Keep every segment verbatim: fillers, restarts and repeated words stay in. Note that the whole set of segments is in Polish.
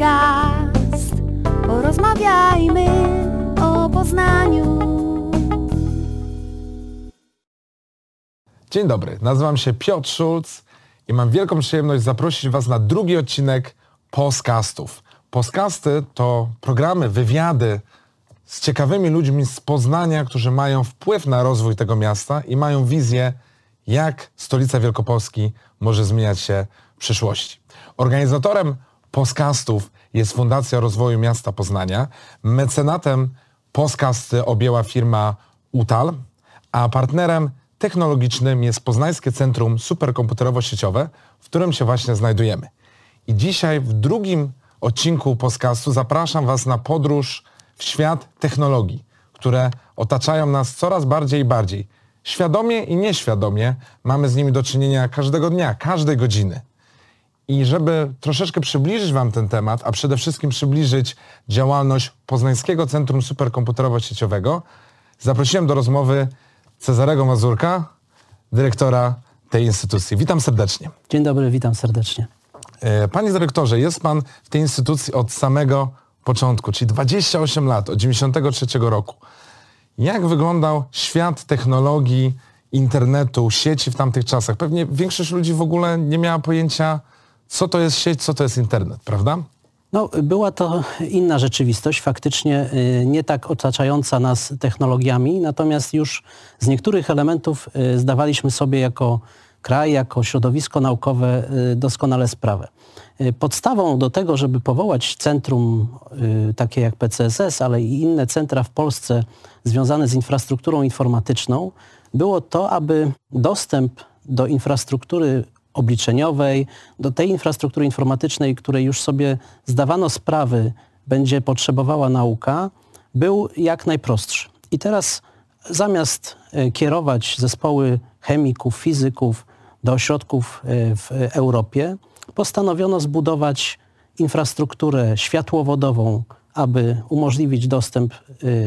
podcast. Porozmawiajmy o Poznaniu. Dzień dobry, nazywam się Piotr Szulc i mam wielką przyjemność zaprosić Was na drugi odcinek podcastów. Podcasty to programy, wywiady z ciekawymi ludźmi z Poznania, którzy mają wpływ na rozwój tego miasta i mają wizję, jak stolica Wielkopolski może zmieniać się w przyszłości. Organizatorem podcastów jest Fundacja Rozwoju Miasta Poznania. Mecenatem podcasty objęła firma U T A L, a partnerem technologicznym jest Poznańskie Centrum Superkomputerowo-Sieciowe, w którym się właśnie znajdujemy. I dzisiaj w drugim odcinku podcastu zapraszam Was na podróż w świat technologii, które otaczają nas coraz bardziej i bardziej. Świadomie i nieświadomie mamy z nimi do czynienia każdego dnia, każdej godziny. I żeby troszeczkę przybliżyć Wam ten temat, a przede wszystkim przybliżyć działalność Poznańskiego Centrum Superkomputerowo-Sieciowego, zaprosiłem do rozmowy Cezarego Mazurka, dyrektora tej instytucji. Witam serdecznie. Dzień dobry, witam serdecznie. Panie dyrektorze, jest Pan w tej instytucji od samego początku, czyli dwadzieścia osiem lat, od dziewięćdziesiątego trzeciego roku. Jak wyglądał świat technologii, internetu, sieci w tamtych czasach? Pewnie większość ludzi w ogóle nie miała pojęcia, co to jest sieć, co to jest internet, prawda? No, była to inna rzeczywistość, faktycznie nie tak otaczająca nas technologiami, natomiast już z niektórych elementów zdawaliśmy sobie jako kraj, jako środowisko naukowe doskonale sprawę. Podstawą do tego, żeby powołać centrum takie jak P C S S, ale i inne centra w Polsce związane z infrastrukturą informatyczną, było to, aby dostęp do infrastruktury obliczeniowej, do tej infrastruktury informatycznej, której już sobie zdawano sprawy, będzie potrzebowała nauka, był jak najprostszy. I teraz zamiast kierować zespoły chemików, fizyków do ośrodków w Europie, postanowiono zbudować infrastrukturę światłowodową, aby umożliwić dostęp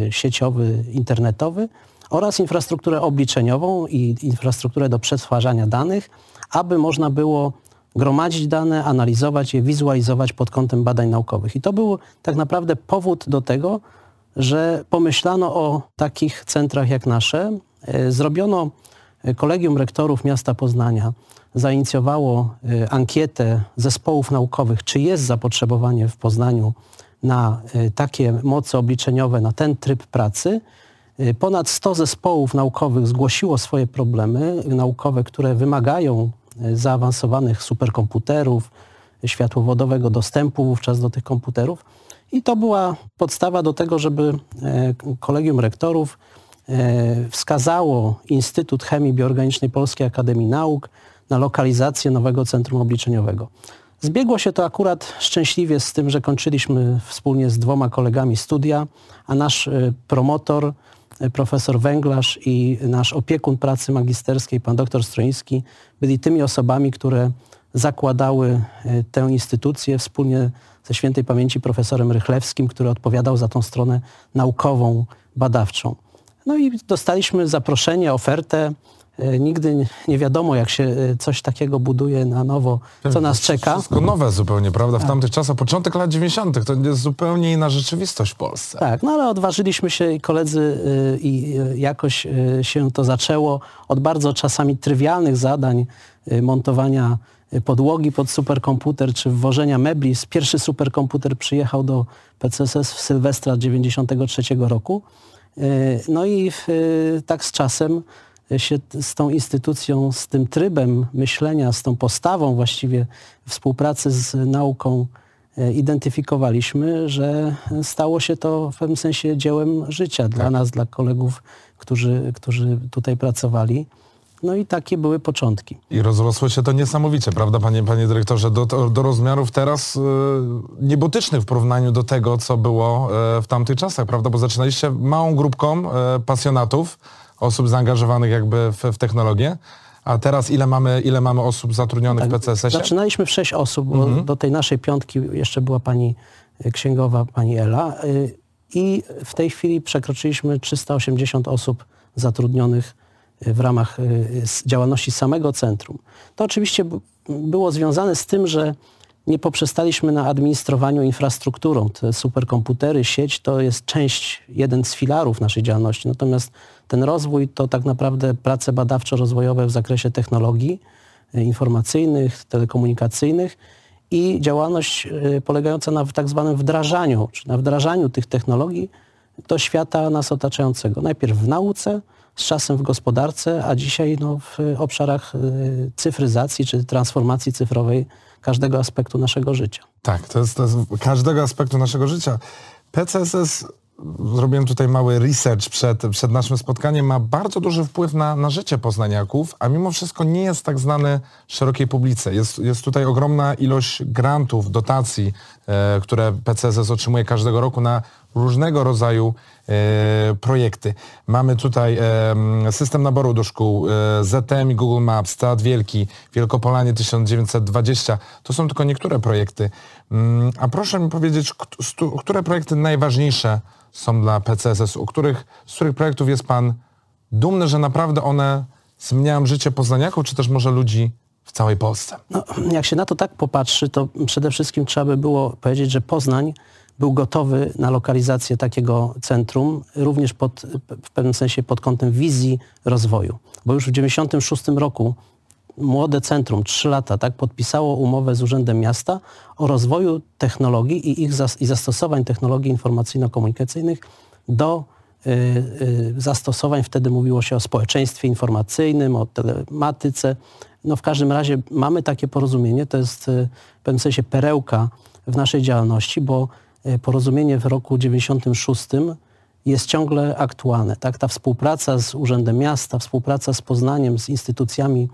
sieciowy, internetowy oraz infrastrukturę obliczeniową i infrastrukturę do przetwarzania danych, aby można było gromadzić dane, analizować je, wizualizować pod kątem badań naukowych. I to był tak naprawdę powód do tego, że pomyślano o takich centrach jak nasze. Zrobiono Kolegium Rektorów Miasta Poznania, zainicjowało ankietę zespołów naukowych, czy jest zapotrzebowanie w Poznaniu na takie moce obliczeniowe, na ten tryb pracy. Ponad sto zespołów naukowych zgłosiło swoje problemy naukowe, które wymagają zaawansowanych superkomputerów, światłowodowego dostępu wówczas do tych komputerów. I to była podstawa do tego, żeby Kolegium Rektorów wskazało Instytut Chemii Bioorganicznej Polskiej Akademii Nauk na lokalizację nowego centrum obliczeniowego. Zbiegło się to akurat szczęśliwie z tym, że kończyliśmy wspólnie z dwoma kolegami studia, a nasz promotor, profesor Węglarz i nasz opiekun pracy magisterskiej, pan doktor Stroiński, byli tymi osobami, które zakładały tę instytucję wspólnie ze świętej pamięci profesorem Rychlewskim, który odpowiadał za tą stronę naukową, badawczą. No i dostaliśmy zaproszenie, ofertę. Nigdy nie wiadomo, jak się coś takiego buduje na nowo, co nas czeka. To wszystko nowe zupełnie, prawda? W tamtych czasach, początek lat dziewięćdziesiątych, to jest zupełnie inna rzeczywistość w Polsce. Tak, no ale odważyliśmy się i koledzy i jakoś się to zaczęło od bardzo czasami trywialnych zadań montowania podłogi pod superkomputer czy wwożenia mebli. Pierwszy superkomputer przyjechał do P C S S w Sylwestra dziewięćdziesiątego trzeciego roku. No i tak z czasem się z tą instytucją, z tym trybem myślenia, z tą postawą właściwie współpracy z nauką identyfikowaliśmy, że stało się to w pewnym sensie dziełem życia dla nas, dla kolegów, którzy, którzy tutaj pracowali. No i takie były początki. I rozrosło się to niesamowicie, prawda, panie, panie dyrektorze, do, do rozmiarów teraz y, niebotycznych w porównaniu do tego, co było y, w tamtych czasach, prawda, bo zaczynaliście małą grupką y, pasjonatów, osób zaangażowanych jakby w, w technologię, a teraz ile mamy, ile mamy osób zatrudnionych, tak, w P C S S-ie? Zaczynaliśmy w sześć osób, bo mhm. do tej naszej piątki jeszcze była pani księgowa, pani Ela y, i w tej chwili przekroczyliśmy trzysta osiemdziesiąt osób zatrudnionych w ramach działalności samego centrum. To oczywiście było związane z tym, że nie poprzestaliśmy na administrowaniu infrastrukturą. Te superkomputery, sieć to jest część, jeden z filarów naszej działalności. Natomiast ten rozwój to tak naprawdę prace badawczo-rozwojowe w zakresie technologii informacyjnych, telekomunikacyjnych i działalność polegająca na tak zwanym wdrażaniu, czy na wdrażaniu tych technologii do świata nas otaczającego. Najpierw w nauce, z czasem w gospodarce, a dzisiaj no, w obszarach cyfryzacji czy transformacji cyfrowej każdego aspektu naszego życia. Tak, to jest, to jest każdego aspektu naszego życia. P C S S, zrobiłem tutaj mały research przed, przed naszym spotkaniem, ma bardzo duży wpływ na, na życie poznaniaków, a mimo wszystko nie jest tak znany szerokiej publiczności. Jest, jest tutaj ogromna ilość grantów, dotacji, e, które P C S S otrzymuje każdego roku na różnego rodzaju e, projekty. Mamy tutaj e, system naboru do szkół, e, Z T M i Google Maps, Teatr Wielki, Wielkopolanie tysiąc dziewięćset dwadzieścia. To są tylko niektóre projekty. Mm, a proszę mi powiedzieć, k- stu, które projekty najważniejsze są dla P C S S, u których, z których projektów jest Pan dumny, że naprawdę one zmieniają życie poznaniaków, czy też może ludzi w całej Polsce? No, jak się na to tak popatrzy, to przede wszystkim trzeba by było powiedzieć, że Poznań był gotowy na lokalizację takiego centrum, również pod, w pewnym sensie pod kątem wizji rozwoju. Bo już w dziewięćdziesiątym szóstym roku młode centrum, trzy lata, tak, podpisało umowę z Urzędem Miasta o rozwoju technologii i ich zas- i zastosowań technologii informacyjno-komunikacyjnych do y, y, zastosowań, wtedy mówiło się o społeczeństwie informacyjnym, o telematyce. No w każdym razie mamy takie porozumienie, to jest y, w pewnym sensie perełka w naszej działalności, bo porozumienie w roku dziewięćdziesiątym szóstym jest ciągle aktualne. Tak? Ta współpraca z Urzędem Miasta, współpraca z Poznaniem, z instytucjami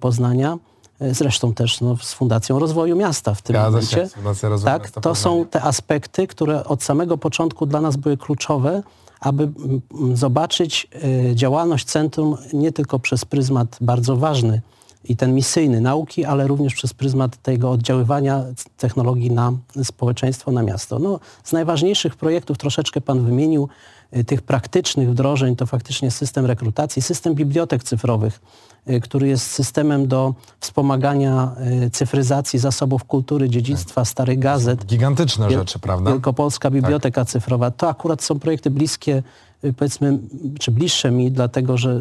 Poznania, zresztą też no, z Fundacją Rozwoju Miasta w tym ja momencie. Się, tak, to Poznania. Są te aspekty, które od samego początku dla nas były kluczowe, aby zobaczyć działalność centrum nie tylko przez pryzmat bardzo ważny i ten misyjny nauki, ale również przez pryzmat tego oddziaływania technologii na społeczeństwo, na miasto. No, z najważniejszych projektów troszeczkę Pan wymienił tych praktycznych wdrożeń, to faktycznie system rekrutacji, system bibliotek cyfrowych, który jest systemem do wspomagania cyfryzacji zasobów kultury, dziedzictwa, starych gazet. Gigantyczne Wiel- rzeczy, prawda? Wielkopolska Biblioteka tak. Cyfrowa. To akurat są projekty bliskie, powiedzmy, czy bliższe mi, dlatego że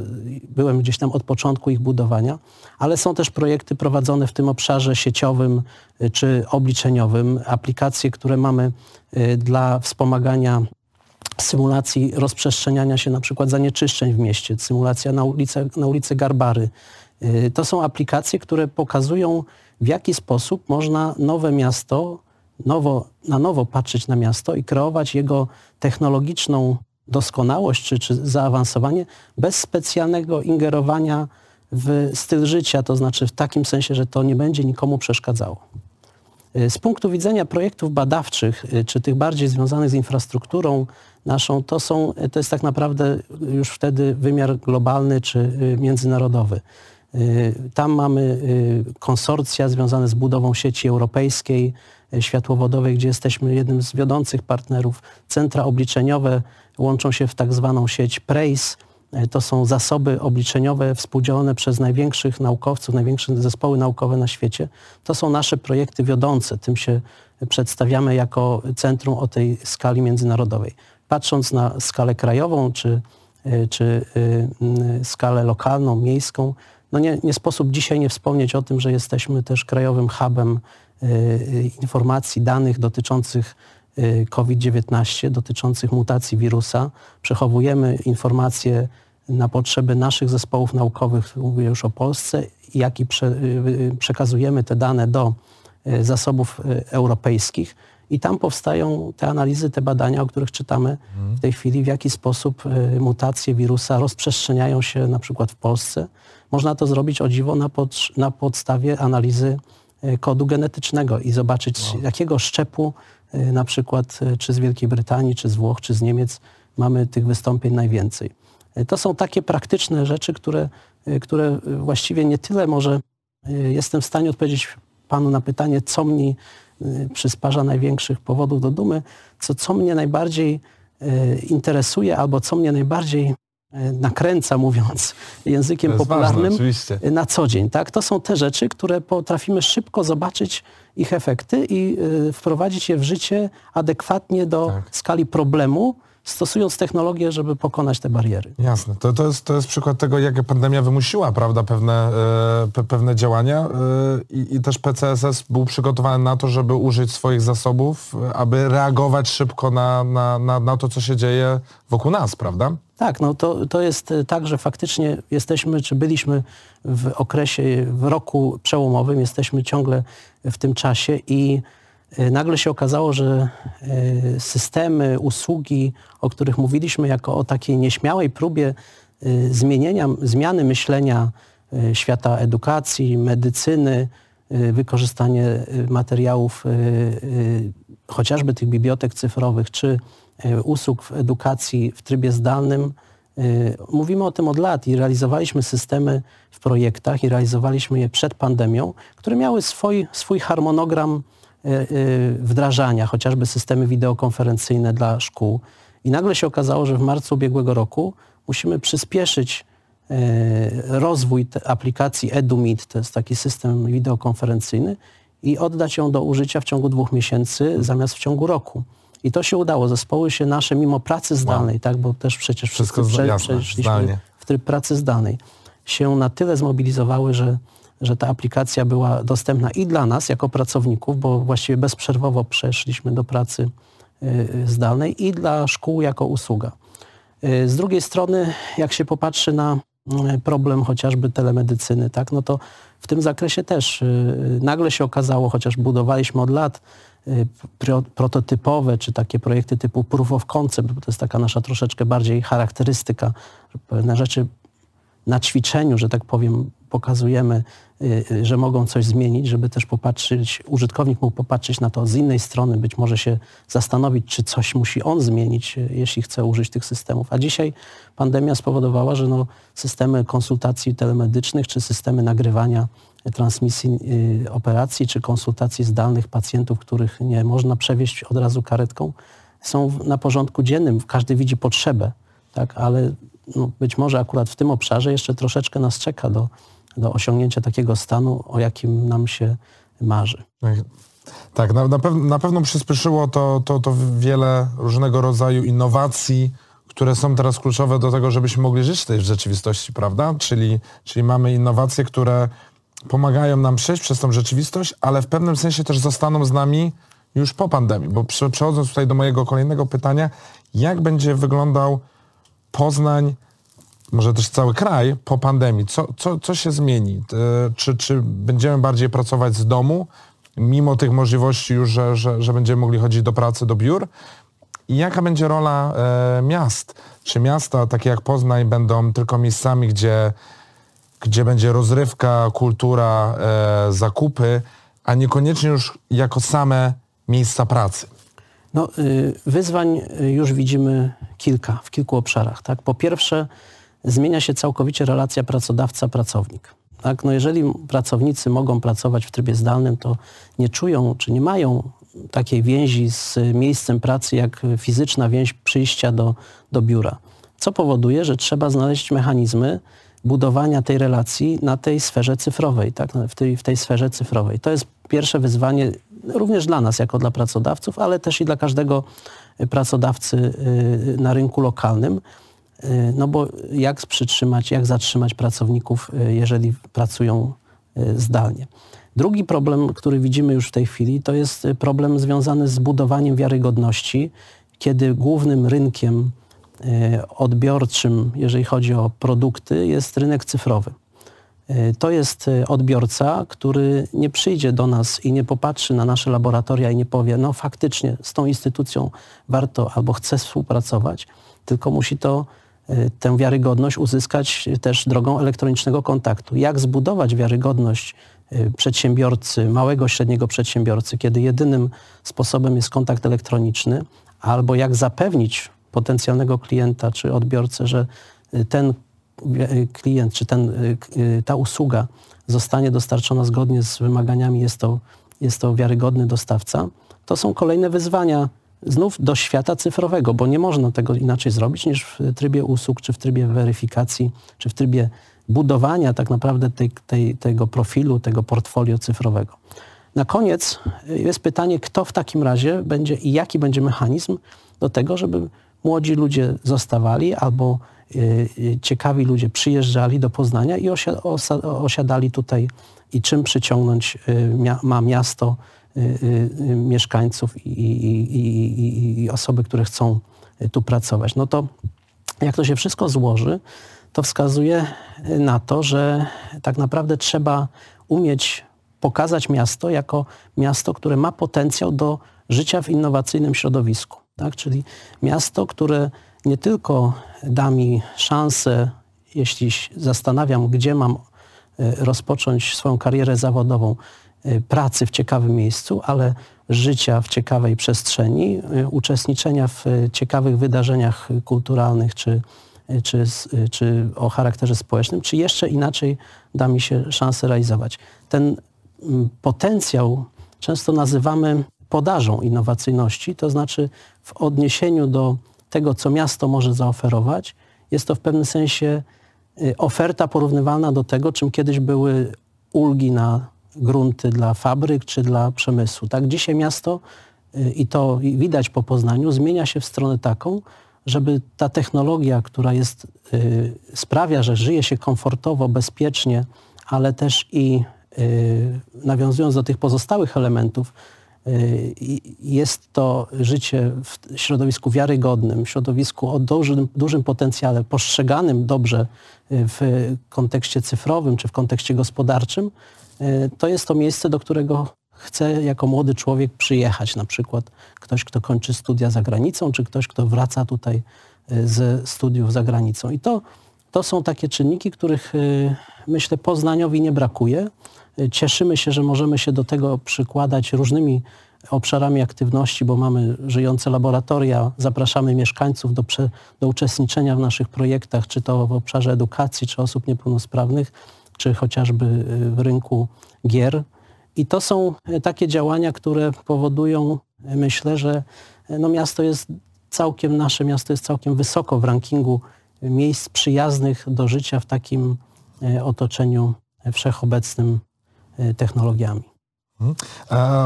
byłem gdzieś tam od początku ich budowania, ale są też projekty prowadzone w tym obszarze sieciowym czy obliczeniowym, aplikacje, które mamy dla wspomagania symulacji rozprzestrzeniania się na przykład zanieczyszczeń w mieście, symulacja na ulicę, na ulicę Garbary. To są aplikacje, które pokazują, w jaki sposób można nowe miasto, nowo, na nowo patrzeć na miasto i kreować jego technologiczną doskonałość czy, czy zaawansowanie bez specjalnego ingerowania w styl życia, to znaczy w takim sensie, że to nie będzie nikomu przeszkadzało. Z punktu widzenia projektów badawczych, czy tych bardziej związanych z infrastrukturą naszą, to są, to jest tak naprawdę już wtedy wymiar globalny czy międzynarodowy. Tam mamy konsorcja związane z budową sieci europejskiej, światłowodowej, gdzie jesteśmy jednym z wiodących partnerów. Centra obliczeniowe łączą się w tak zwaną sieć PRACE. To są zasoby obliczeniowe współdzielone przez największych naukowców, największe zespoły naukowe na świecie. To są nasze projekty wiodące. Tym się przedstawiamy jako centrum o tej skali międzynarodowej. Patrząc na skalę krajową czy, czy skalę lokalną, miejską, no nie, nie sposób dzisiaj nie wspomnieć o tym, że jesteśmy też krajowym hubem informacji, danych dotyczących COVID dziewiętnaście, dotyczących mutacji wirusa. Przechowujemy informacje na potrzeby naszych zespołów naukowych, mówię już o Polsce, jak i prze, przekazujemy te dane do zasobów europejskich i tam powstają te analizy, te badania, o których czytamy w tej chwili, w jaki sposób mutacje wirusa rozprzestrzeniają się na przykład w Polsce. Można to zrobić o dziwo na, pod, na podstawie analizy kodu genetycznego i zobaczyć, wow, jakiego szczepu na przykład czy z Wielkiej Brytanii, czy z Włoch, czy z Niemiec mamy tych wystąpień najwięcej. To są takie praktyczne rzeczy, które, które właściwie nie tyle może jestem w stanie odpowiedzieć Panu na pytanie, co mi przysparza największych powodów do dumy, co, co mnie najbardziej interesuje albo co mnie najbardziej nakręca, mówiąc językiem popularnym, ważne, na co dzień. Tak? To są te rzeczy, które potrafimy szybko zobaczyć ich efekty i y, wprowadzić je w życie adekwatnie do tak. skali problemu, stosując technologię, żeby pokonać te bariery. Jasne. To, to, jest, to jest przykład tego, jak pandemia wymusiła, prawda, pewne, y, pe, pewne działania y, i też P C S S był przygotowany na to, żeby użyć swoich zasobów, aby reagować szybko na, na, na, na to, co się dzieje wokół nas, prawda? Tak, no to, to jest tak, że faktycznie jesteśmy, czy byliśmy w okresie, w roku przełomowym, jesteśmy ciągle w tym czasie i nagle się okazało, że systemy, usługi, o których mówiliśmy jako o takiej nieśmiałej próbie zmienienia, zmiany myślenia świata edukacji, medycyny, wykorzystanie materiałów chociażby tych bibliotek cyfrowych, czy usług w edukacji w trybie zdalnym. Mówimy o tym od lat i realizowaliśmy systemy w projektach i realizowaliśmy je przed pandemią, które miały swój, swój harmonogram wdrażania, chociażby systemy wideokonferencyjne dla szkół. I nagle się okazało, że w marcu ubiegłego roku musimy przyspieszyć rozwój aplikacji EduMeet, to jest taki system wideokonferencyjny, i oddać ją do użycia w ciągu dwóch miesięcy zamiast w ciągu roku. I to się udało. Zespoły się nasze, mimo pracy zdalnej, wow. tak, bo też przecież wszystko prze, przeszliśmy w tryb pracy zdalnej, się na tyle zmobilizowały, że, że ta aplikacja była dostępna i dla nas jako pracowników, bo właściwie bezprzerwowo przeszliśmy do pracy y, zdalnej, i dla szkół jako usługa. Y, z drugiej strony, jak się popatrzy na problem chociażby telemedycyny, tak, no to w tym zakresie też y, nagle się okazało, chociaż budowaliśmy od lat prototypowe, czy takie projekty typu proof of concept, bo to jest taka nasza troszeczkę bardziej charakterystyka, że pewne rzeczy na ćwiczeniu, że tak powiem, pokazujemy, że mogą coś zmienić, żeby też popatrzeć, użytkownik mógł popatrzeć na to z innej strony, być może się zastanowić, czy coś musi on zmienić, jeśli chce użyć tych systemów. A dzisiaj pandemia spowodowała, że no, systemy konsultacji telemedycznych, czy systemy nagrywania transmisji y, operacji, czy konsultacji zdalnych pacjentów, których nie można przewieźć od razu karetką, są na porządku dziennym. Każdy widzi potrzebę, tak, ale no, być może akurat w tym obszarze jeszcze troszeczkę nas czeka do, do osiągnięcia takiego stanu, o jakim nam się marzy. Tak, na, na, pew- na pewno przyspieszyło to, to, to wiele różnego rodzaju innowacji, które są teraz kluczowe do tego, żebyśmy mogli żyć tej rzeczywistości, prawda? Czyli, czyli mamy innowacje, które pomagają nam przejść przez tą rzeczywistość, ale w pewnym sensie też zostaną z nami już po pandemii. Bo przechodząc tutaj do mojego kolejnego pytania, jak będzie wyglądał Poznań, może też cały kraj po pandemii? Co, co, co się zmieni? Czy, czy będziemy bardziej pracować z domu, mimo tych możliwości już, że, że, że będziemy mogli chodzić do pracy, do biur? I jaka będzie rola e, miast? Czy miasta takie jak Poznań będą tylko miejscami, gdzie gdzie będzie rozrywka, kultura, e, zakupy, a niekoniecznie już jako same miejsca pracy? No, y, wyzwań już widzimy kilka, w kilku obszarach. Tak? Po pierwsze, zmienia się całkowicie relacja pracodawca-pracownik. Tak? No, jeżeli pracownicy mogą pracować w trybie zdalnym, to nie czują, czy nie mają takiej więzi z miejscem pracy, jak fizyczna więź przyjścia do, do biura. Co powoduje, że trzeba znaleźć mechanizmy budowania tej relacji na tej sferze cyfrowej, tak? w, tej, w tej sferze cyfrowej. To jest pierwsze wyzwanie również dla nas jako dla pracodawców, ale też i dla każdego pracodawcy na rynku lokalnym, no bo jak przytrzymać, jak zatrzymać pracowników, jeżeli pracują zdalnie. Drugi problem, który widzimy już w tej chwili, to jest problem związany z budowaniem wiarygodności, kiedy głównym rynkiem odbiorczym, jeżeli chodzi o produkty, jest rynek cyfrowy. To jest odbiorca, który nie przyjdzie do nas i nie popatrzy na nasze laboratoria i nie powie, no faktycznie z tą instytucją warto albo chce współpracować, tylko musi to, tę wiarygodność uzyskać też drogą elektronicznego kontaktu. Jak zbudować wiarygodność przedsiębiorcy, małego, średniego przedsiębiorcy, kiedy jedynym sposobem jest kontakt elektroniczny, albo jak zapewnić potencjalnego klienta czy odbiorcę, że ten klient czy ten, ta usługa zostanie dostarczona zgodnie z wymaganiami, jest to, jest to wiarygodny dostawca. To są kolejne wyzwania znów do świata cyfrowego, bo nie można tego inaczej zrobić niż w trybie usług, czy w trybie weryfikacji, czy w trybie budowania tak naprawdę tej, tej, tego profilu, tego portfolio cyfrowego. Na koniec jest pytanie, kto w takim razie będzie i jaki będzie mechanizm do tego, żeby młodzi ludzie zostawali albo yy, ciekawi ludzie przyjeżdżali do Poznania i osia, osa, osiadali tutaj i czym przyciągnąć yy, mia, ma miasto yy, yy, mieszkańców i, i, i, i osoby, które chcą tu pracować. No to jak to się wszystko złoży, to wskazuje na to, że tak naprawdę trzeba umieć pokazać miasto jako miasto, które ma potencjał do życia w innowacyjnym środowisku. Tak? Czyli miasto, które nie tylko da mi szansę, jeśli zastanawiam, gdzie mam rozpocząć swoją karierę zawodową, pracy w ciekawym miejscu, ale życia w ciekawej przestrzeni, uczestniczenia w ciekawych wydarzeniach kulturalnych czy Czy, czy o charakterze społecznym, czy jeszcze inaczej da mi się szansę realizować. Ten potencjał często nazywamy podażą innowacyjności, to znaczy w odniesieniu do tego, co miasto może zaoferować, jest to w pewnym sensie oferta porównywalna do tego, czym kiedyś były ulgi na grunty dla fabryk czy dla przemysłu. Tak, dzisiaj miasto, i to widać po Poznaniu, zmienia się w stronę taką, żeby ta technologia, która jest, y, sprawia, że żyje się komfortowo, bezpiecznie, ale też i y, nawiązując do tych pozostałych elementów, y, jest to życie w środowisku wiarygodnym, w środowisku o dużym, dużym potencjale, postrzeganym dobrze w kontekście cyfrowym czy w kontekście gospodarczym, y, to jest to miejsce, do którego chce jako młody człowiek przyjechać, na przykład ktoś, kto kończy studia za granicą, czy ktoś, kto wraca tutaj ze studiów za granicą. I to, to są takie czynniki, których myślę Poznaniowi nie brakuje. Cieszymy się, że możemy się do tego przykładać różnymi obszarami aktywności, bo mamy żyjące laboratoria, zapraszamy mieszkańców do, prze, do uczestniczenia w naszych projektach, czy to w obszarze edukacji, czy osób niepełnosprawnych, czy chociażby w rynku gier. I to są takie działania, które powodują, myślę, że no miasto jest całkiem, nasze miasto jest całkiem wysoko w rankingu miejsc przyjaznych do życia w takim otoczeniu wszechobecnym technologiami.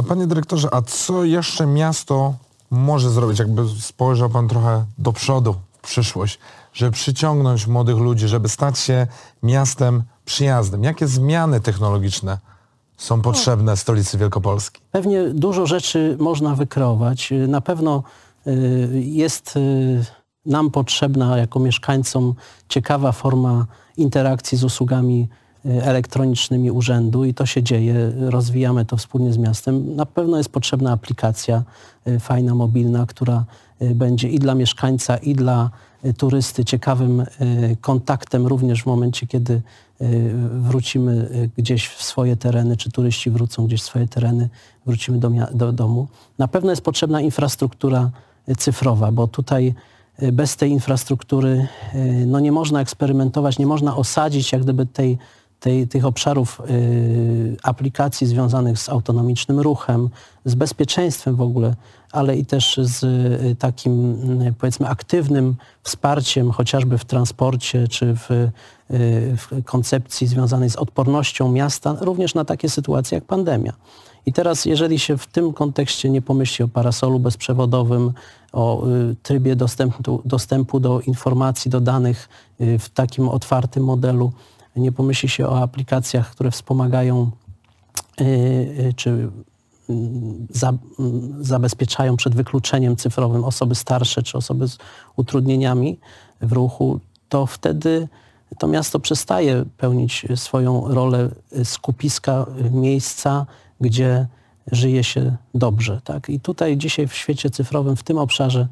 Panie dyrektorze, a co jeszcze miasto może zrobić? Jakby spojrzał pan trochę do przodu w przyszłość, żeby przyciągnąć młodych ludzi, żeby stać się miastem przyjaznym. Jakie zmiany technologiczne są potrzebne stolicy Wielkopolski? Pewnie dużo rzeczy można wykreować. Na pewno jest nam potrzebna jako mieszkańcom ciekawa forma interakcji z usługami elektronicznymi urzędu i to się dzieje. Rozwijamy to wspólnie z miastem. Na pewno jest potrzebna aplikacja fajna, mobilna, która będzie i dla mieszkańca, i dla turysty ciekawym kontaktem również w momencie, kiedy wrócimy gdzieś w swoje tereny, czy turyści wrócą gdzieś w swoje tereny, wrócimy do, do domu. Na pewno jest potrzebna infrastruktura cyfrowa, bo tutaj bez tej infrastruktury no nie można eksperymentować, nie można osadzić jak gdyby tej, tej, tych obszarów aplikacji związanych z autonomicznym ruchem, z bezpieczeństwem w ogóle, ale i też z takim, powiedzmy, aktywnym wsparciem chociażby w transporcie czy w, w koncepcji związanej z odpornością miasta, również na takie sytuacje jak pandemia. I teraz, jeżeli się w tym kontekście nie pomyśli o parasolu bezprzewodowym, o trybie dostępu, dostępu do informacji, do danych w takim otwartym modelu, nie pomyśli się o aplikacjach, które wspomagają czy Za, zabezpieczają przed wykluczeniem cyfrowym osoby starsze czy osoby z utrudnieniami w ruchu, to wtedy to miasto przestaje pełnić swoją rolę skupiska, miejsca, gdzie żyje się dobrze. Tak? I tutaj dzisiaj w świecie cyfrowym, w tym obszarze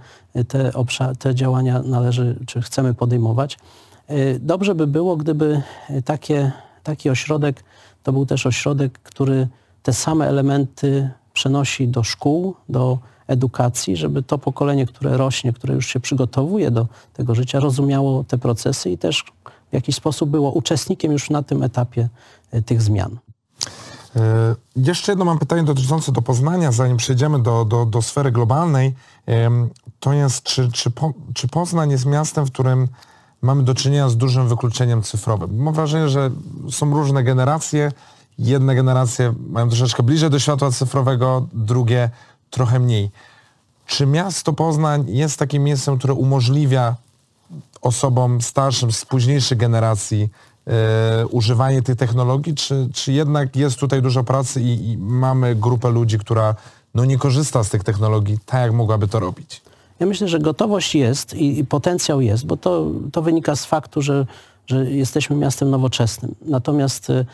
te, obszar, te działania należy, czy chcemy podejmować. Dobrze by było, gdyby takie, taki ośrodek, to był też ośrodek, który te same elementy przenosi do szkół, do edukacji, żeby to pokolenie, które rośnie, które już się przygotowuje do tego życia, rozumiało te procesy i też w jakiś sposób było uczestnikiem już na tym etapie tych zmian. Jeszcze jedno mam pytanie dotyczące do Poznania, zanim przejdziemy do, do, do sfery globalnej. To jest, czy, czy, po, czy Poznań jest miastem, w którym mamy do czynienia z dużym wykluczeniem cyfrowym? Mam wrażenie, że są różne generacje. Jedne generacje mają troszeczkę bliżej do światła cyfrowego, drugie trochę mniej. Czy miasto Poznań jest takim miejscem, które umożliwia osobom starszym z późniejszych generacji Yy, używanie tych technologii, czy, czy jednak jest tutaj dużo pracy i, i mamy grupę ludzi, która no, nie korzysta z tych technologii tak, jak mogłaby to robić? Ja myślę, że gotowość jest i, i potencjał jest, bo to, to wynika z faktu, że, że jesteśmy miastem nowoczesnym. Natomiast y,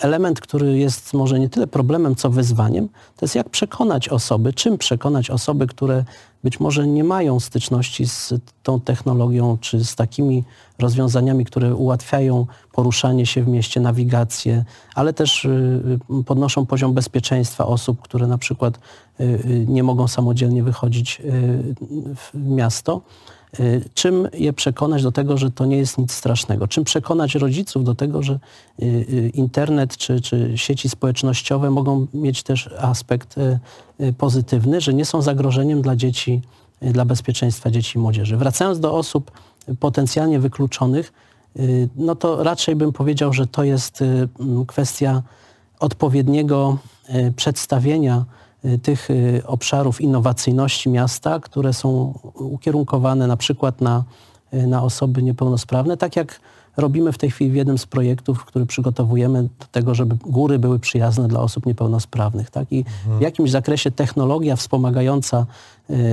element, który jest może nie tyle problemem, co wyzwaniem, to jest jak przekonać osoby, czym przekonać osoby, które być może nie mają styczności z tą technologią, czy z takimi rozwiązaniami, które ułatwiają poruszanie się w mieście, nawigację, ale też podnoszą poziom bezpieczeństwa osób, które na przykład nie mogą samodzielnie wychodzić w miasto. Czym je przekonać do tego, że to nie jest nic strasznego? Czym przekonać rodziców do tego, że internet czy, czy sieci społecznościowe mogą mieć też aspekt pozytywny, że nie są zagrożeniem dla dzieci, dla bezpieczeństwa dzieci i młodzieży? Wracając do osób potencjalnie wykluczonych, no to raczej bym powiedział, że to jest kwestia odpowiedniego przedstawienia tych obszarów innowacyjności miasta, które są ukierunkowane na przykład na, na osoby niepełnosprawne, tak jak robimy w tej chwili w jednym z projektów, który przygotowujemy do tego, żeby góry były przyjazne dla osób niepełnosprawnych. Tak? I w jakimś zakresie technologia wspomagająca,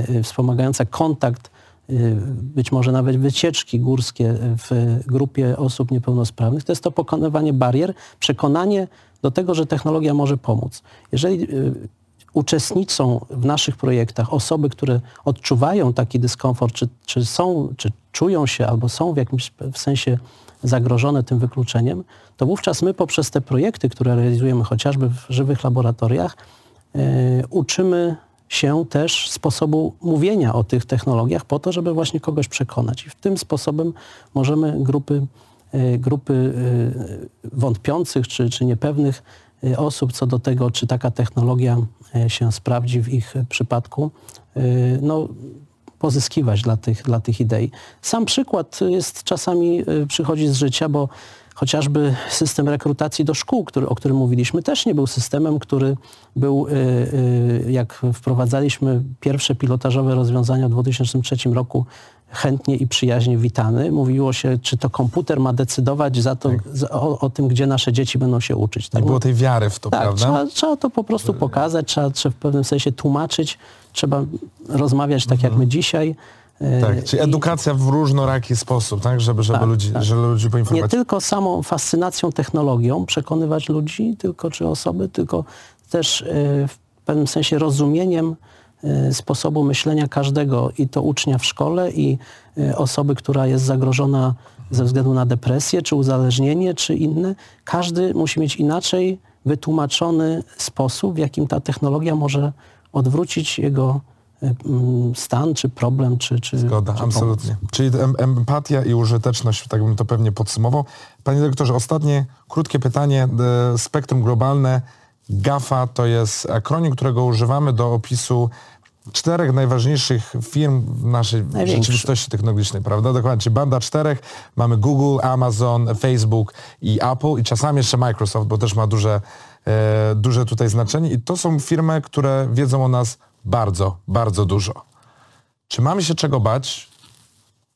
yy, wspomagająca kontakt, yy, być może nawet wycieczki górskie w grupie osób niepełnosprawnych, to jest to pokonywanie barier, przekonanie do tego, że technologia może pomóc. Jeżeli yy, uczestniczą w naszych projektach osoby, które odczuwają taki dyskomfort, czy, czy są, czy czują się albo są w jakimś w sensie zagrożone tym wykluczeniem, to wówczas my poprzez te projekty, które realizujemy chociażby w żywych laboratoriach, yy, uczymy się też sposobu mówienia o tych technologiach po to, żeby właśnie kogoś przekonać. I w tym sposobem możemy grupy, yy, grupy yy, wątpiących czy, czy niepewnych osób co do tego, czy taka technologia się sprawdzi w ich przypadku, no, pozyskiwać dla tych, dla tych idei. Sam przykład jest czasami przychodzi z życia, bo chociażby system rekrutacji do szkół, który, o którym mówiliśmy, też nie był systemem, który był, jak wprowadzaliśmy pierwsze pilotażowe rozwiązania w dwa tysiące trzecim roku, chętnie i przyjaźnie witany. Mówiło się, czy to komputer ma decydować za to, za, o, o tym, gdzie nasze dzieci będą się uczyć. Tak? Nie było tej wiary w to, tak, prawda? Trzeba, trzeba to po prostu pokazać, trzeba, trzeba w pewnym sensie tłumaczyć, trzeba rozmawiać tak, mhm. jak my dzisiaj. Tak, czyli edukacja w różnoraki sposób, tak, żeby, żeby, tak, ludzi, tak. żeby ludzi poinformować. Nie tylko samą fascynacją technologią przekonywać ludzi, tylko czy osoby, tylko też w pewnym sensie rozumieniem sposobu myślenia każdego i to ucznia w szkole i osoby, która jest zagrożona ze względu na depresję, czy uzależnienie, czy inne. Każdy musi mieć inaczej wytłumaczony sposób, w jakim ta technologia może odwrócić jego stan, czy problem, czy... czy Zgoda, czy absolutnie. Pomoc. Czyli empatia i użyteczność, tak bym to pewnie podsumował. Panie doktorze, ostatnie krótkie pytanie, spektrum globalne. GAFA to jest akronim, którego używamy do opisu czterech najważniejszych firm w naszej rzeczywistości technologicznej, prawda? Dokładnie, czyli banda czterech, mamy Google, Amazon, Facebook i Apple i czasami jeszcze Microsoft, bo też ma duże, e, duże tutaj znaczenie i to są firmy, które wiedzą o nas bardzo, bardzo dużo. Czy mamy się czego bać?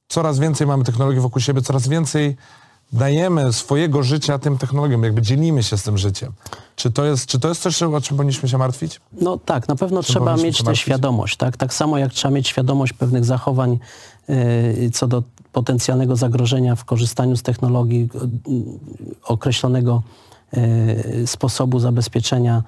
Coraz więcej mamy technologii wokół siebie, coraz więcej dajemy swojego życia tym technologiom, jakby dzielimy się z tym życiem. Czy to jest, czy to jest coś, o czym powinniśmy się martwić? No tak, na pewno trzeba mieć tę świadomość. Tak? tak samo jak trzeba mieć świadomość pewnych zachowań yy, co do potencjalnego zagrożenia w korzystaniu z technologii yy, określonego sposobu zabezpieczenia,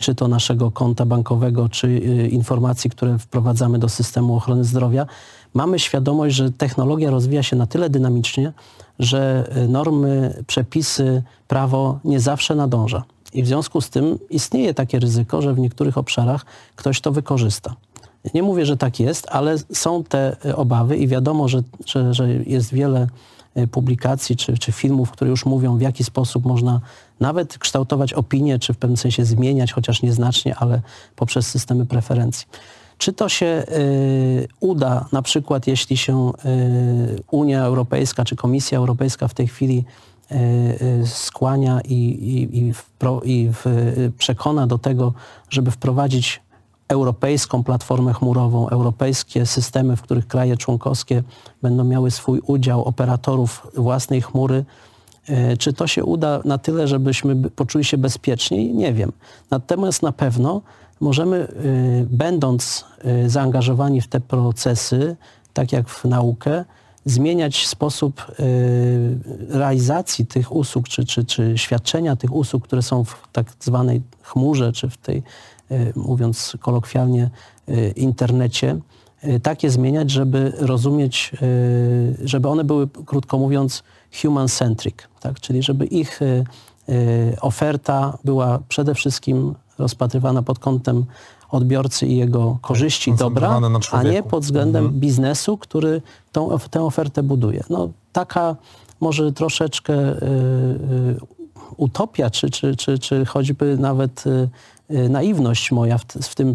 czy to naszego konta bankowego, czy informacji, które wprowadzamy do systemu ochrony zdrowia. Mamy świadomość, że technologia rozwija się na tyle dynamicznie, że normy, przepisy, prawo nie zawsze nadąża. I w związku z tym istnieje takie ryzyko, że w niektórych obszarach ktoś to wykorzysta. Nie mówię, że tak jest, ale są te obawy i wiadomo, że, że, że jest wiele publikacji czy, czy filmów, które już mówią, w jaki sposób można nawet kształtować opinię, czy w pewnym sensie zmieniać, chociaż nieznacznie, ale poprzez systemy preferencji. Czy to się y, uda, na przykład jeśli się y, Unia Europejska czy Komisja Europejska w tej chwili y, y, skłania i, i, i, wpro, i w, y, przekona do tego, żeby wprowadzić europejską platformę chmurową, europejskie systemy, w których kraje członkowskie będą miały swój udział operatorów własnej chmury. Y, czy to się uda na tyle, żebyśmy poczuli się bezpieczniej? Nie wiem. Natomiast na pewno możemy, y, będąc y, zaangażowani w te procesy, tak jak w naukę, zmieniać sposób y, realizacji tych usług, czy, czy, czy świadczenia tych usług, które są w tak zwanej chmurze, czy w tej, y, mówiąc kolokwialnie, y, internecie, y, tak je zmieniać, żeby rozumieć, y, żeby one były, krótko mówiąc, human-centric, tak? Czyli żeby ich y, y, oferta była przede wszystkim rozpatrywana pod kątem odbiorcy i jego korzyści i dobra, a nie pod względem mhm. biznesu, który tą, tę ofertę buduje. No, taka może troszeczkę y, y, utopia, czy, czy, czy, czy choćby nawet y, naiwność moja w, w tym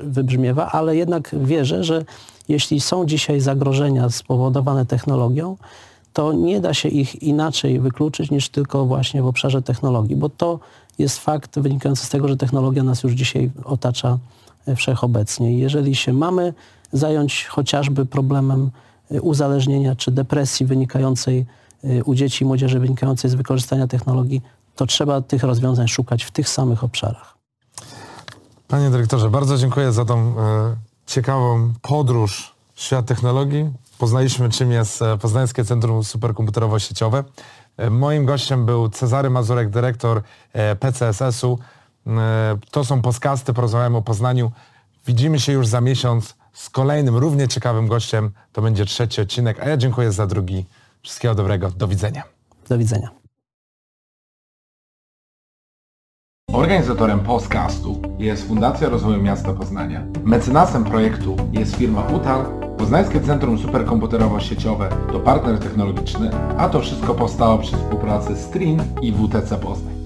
y, wybrzmiewa, ale jednak wierzę, że jeśli są dzisiaj zagrożenia spowodowane technologią, to nie da się ich inaczej wykluczyć niż tylko właśnie w obszarze technologii, bo to jest fakt wynikający z tego, że technologia nas już dzisiaj otacza wszechobecnie. Jeżeli się mamy zająć chociażby problemem uzależnienia czy depresji wynikającej u dzieci i młodzieży wynikającej z wykorzystania technologii, to trzeba tych rozwiązań szukać w tych samych obszarach. Panie dyrektorze, bardzo dziękuję za tą e, ciekawą podróż w świat technologii. Poznaliśmy, czym jest Poznańskie Centrum Superkomputerowo-Sieciowe. Moim gościem był Cezary Mazurek, dyrektor P C S S u. To są podcasty, porozmawiamy o Poznaniu. Widzimy się już za miesiąc z kolejnym, równie ciekawym gościem. To będzie trzeci odcinek, a ja dziękuję za drugi. Wszystkiego dobrego. Do widzenia. Do widzenia. Organizatorem podcastu jest Fundacja Rozwoju Miasta Poznania. Mecenasem projektu jest firma U T A L. Poznańskie Centrum Superkomputerowo-Sieciowe to partner technologiczny, a to wszystko powstało przy współpracy Strin i W T C Poznań.